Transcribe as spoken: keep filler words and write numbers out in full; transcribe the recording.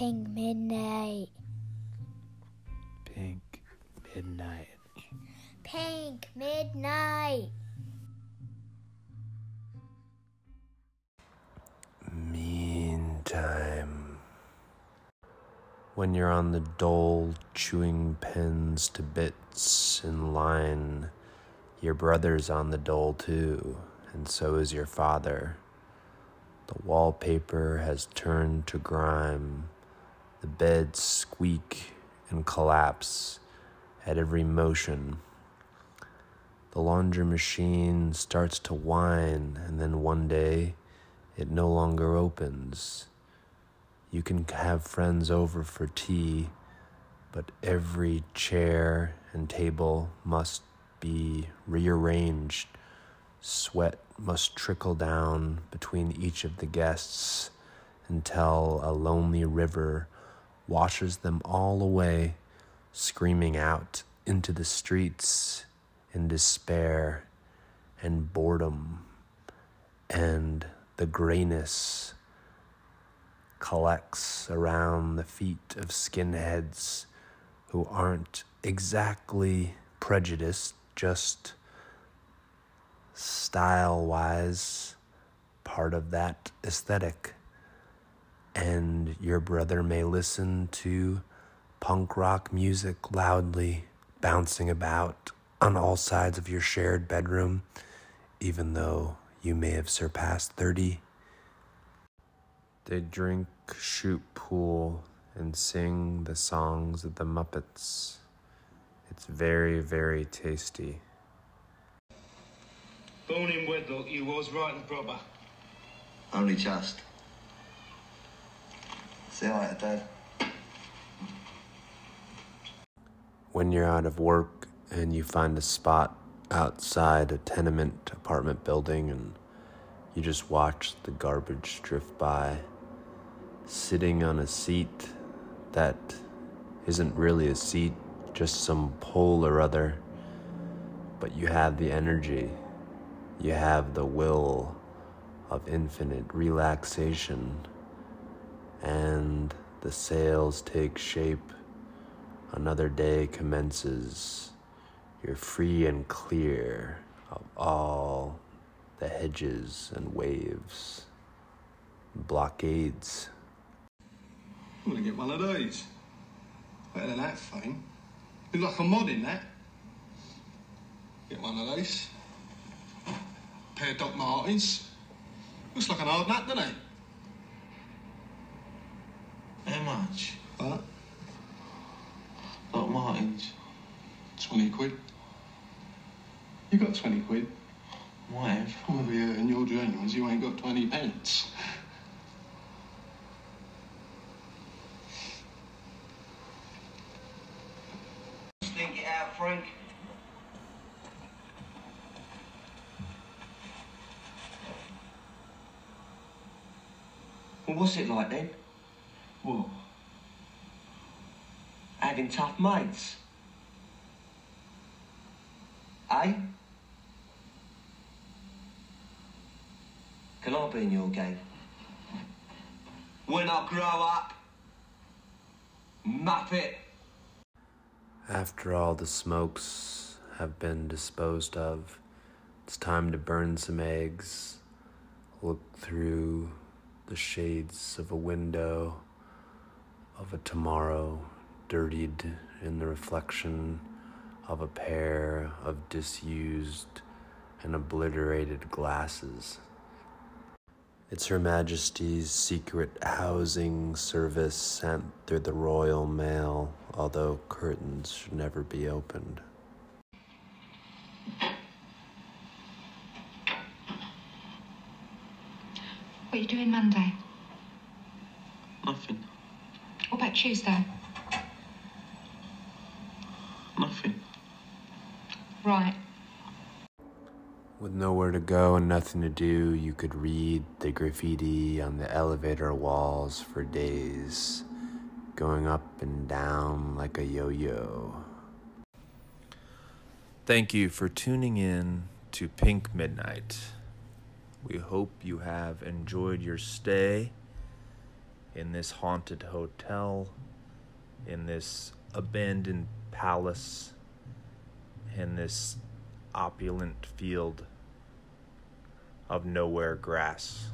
Pink Midnight. Pink Midnight. Pink Midnight. Meantime. When you're on the dole, chewing pins to bits in line, your brother's on the dole too, and so is your father. The wallpaper has turned to grime. The beds squeak and collapse at every motion. The laundry machine starts to whine, and then one day it no longer opens. You can have friends over for tea, but every chair and table must be rearranged. Sweat must trickle down between each of the guests until a lonely river washes them all away, screaming out into the streets in despair and boredom, and the grayness collects around the feet of skinheads who aren't exactly prejudiced, just style-wise part of that aesthetic. And your brother may listen to punk rock music loudly, bouncing about on all sides of your shared bedroom, even though you may have surpassed thirty. They drink, shoot pool, and sing the songs of the Muppets. It's very, very tasty. Born in wedlock, you was right and proper. Only just. See you later, Dad. When you're out of work and you find a spot outside a tenement apartment building and you just watch the garbage drift by, sitting on a seat that isn't really a seat, just some pole or other, but you have the energy, you have the will of infinite relaxation, and the sails take shape. Another day commences. You're free and clear of all the hedges and waves, blockades. I'm gonna get one of those. Better than that thing. Look like a mod in that. Get one of those. A pair of Doc Martens. Looks like an hard nut, doesn't it? How much? What? Doc Martens. Twenty quid. You got twenty quid? Why? Well, yeah, in your journals, you ain't got twenty pence. Stick it out, Frank. Well, what's it like then? What? Having tough mates. Eh? Can I be in your game? When I grow up, map it. After all the smokes have been disposed of, it's time to burn some eggs, look through the shades of a window of a tomorrow dirtied in the reflection of a pair of disused and obliterated glasses. It's Her Majesty's Secret Housing Service sent through the Royal Mail, although curtains should never be opened. What are you doing Monday? Nothing. What about Tuesday? Nothing. Right. With nowhere to go and nothing to do, you could read the graffiti on the elevator walls for days, going up and down like a yo-yo. Thank you for tuning in to Pink Midnight. We hope you have enjoyed your stay, in this haunted hotel, in this abandoned palace, in this opulent field of nowhere grass.